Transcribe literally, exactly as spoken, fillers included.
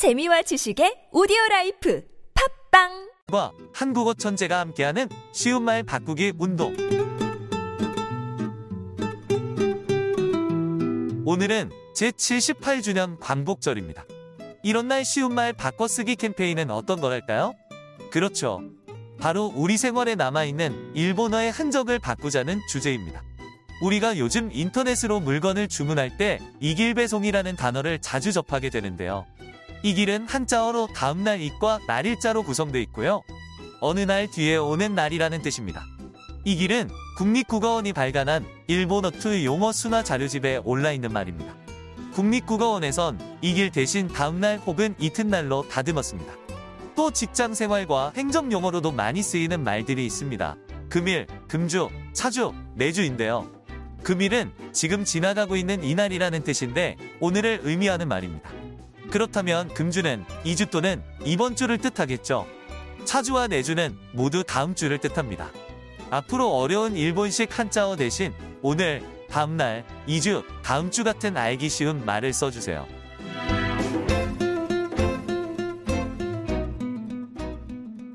재미와 지식의 오디오라이프 팝빵! 한국어 천재가 함께하는 쉬운 말 바꾸기 운동. 오늘은 제칠십팔 주년 광복절입니다. 이런 날 쉬운 말 바꿔쓰기 캠페인은 어떤 거랄까요? 그렇죠. 바로 우리 생활에 남아있는 일본어의 흔적을 바꾸자는 주제입니다. 우리가 요즘 인터넷으로 물건을 주문할 때 이길 배송이라는 단어를 자주 접하게 되는데요. 이 길은 한자어로 다음날 익과 날일자로 구성되어 있고요. 어느 날 뒤에 오는 날이라는 뜻입니다. 이 길은 국립국어원이 발간한 일본어투 용어 순화 자료집에 올라있는 말입니다. 국립국어원에선 이 길 대신 다음날 혹은 이튿날로 다듬었습니다. 또 직장생활과 행정용어로도 많이 쓰이는 말들이 있습니다. 금일, 금주, 차주, 내주인데요. 금일은 지금 지나가고 있는 이날이라는 뜻인데 오늘을 의미하는 말입니다. 그렇다면 금주는 이 주 또는 이번 주를 뜻하겠죠. 차주와 내주는 모두 다음 주를 뜻합니다. 앞으로 어려운 일본식 한자어 대신 오늘, 다음날, 이 주, 다음 주 같은 알기 쉬운 말을 써주세요.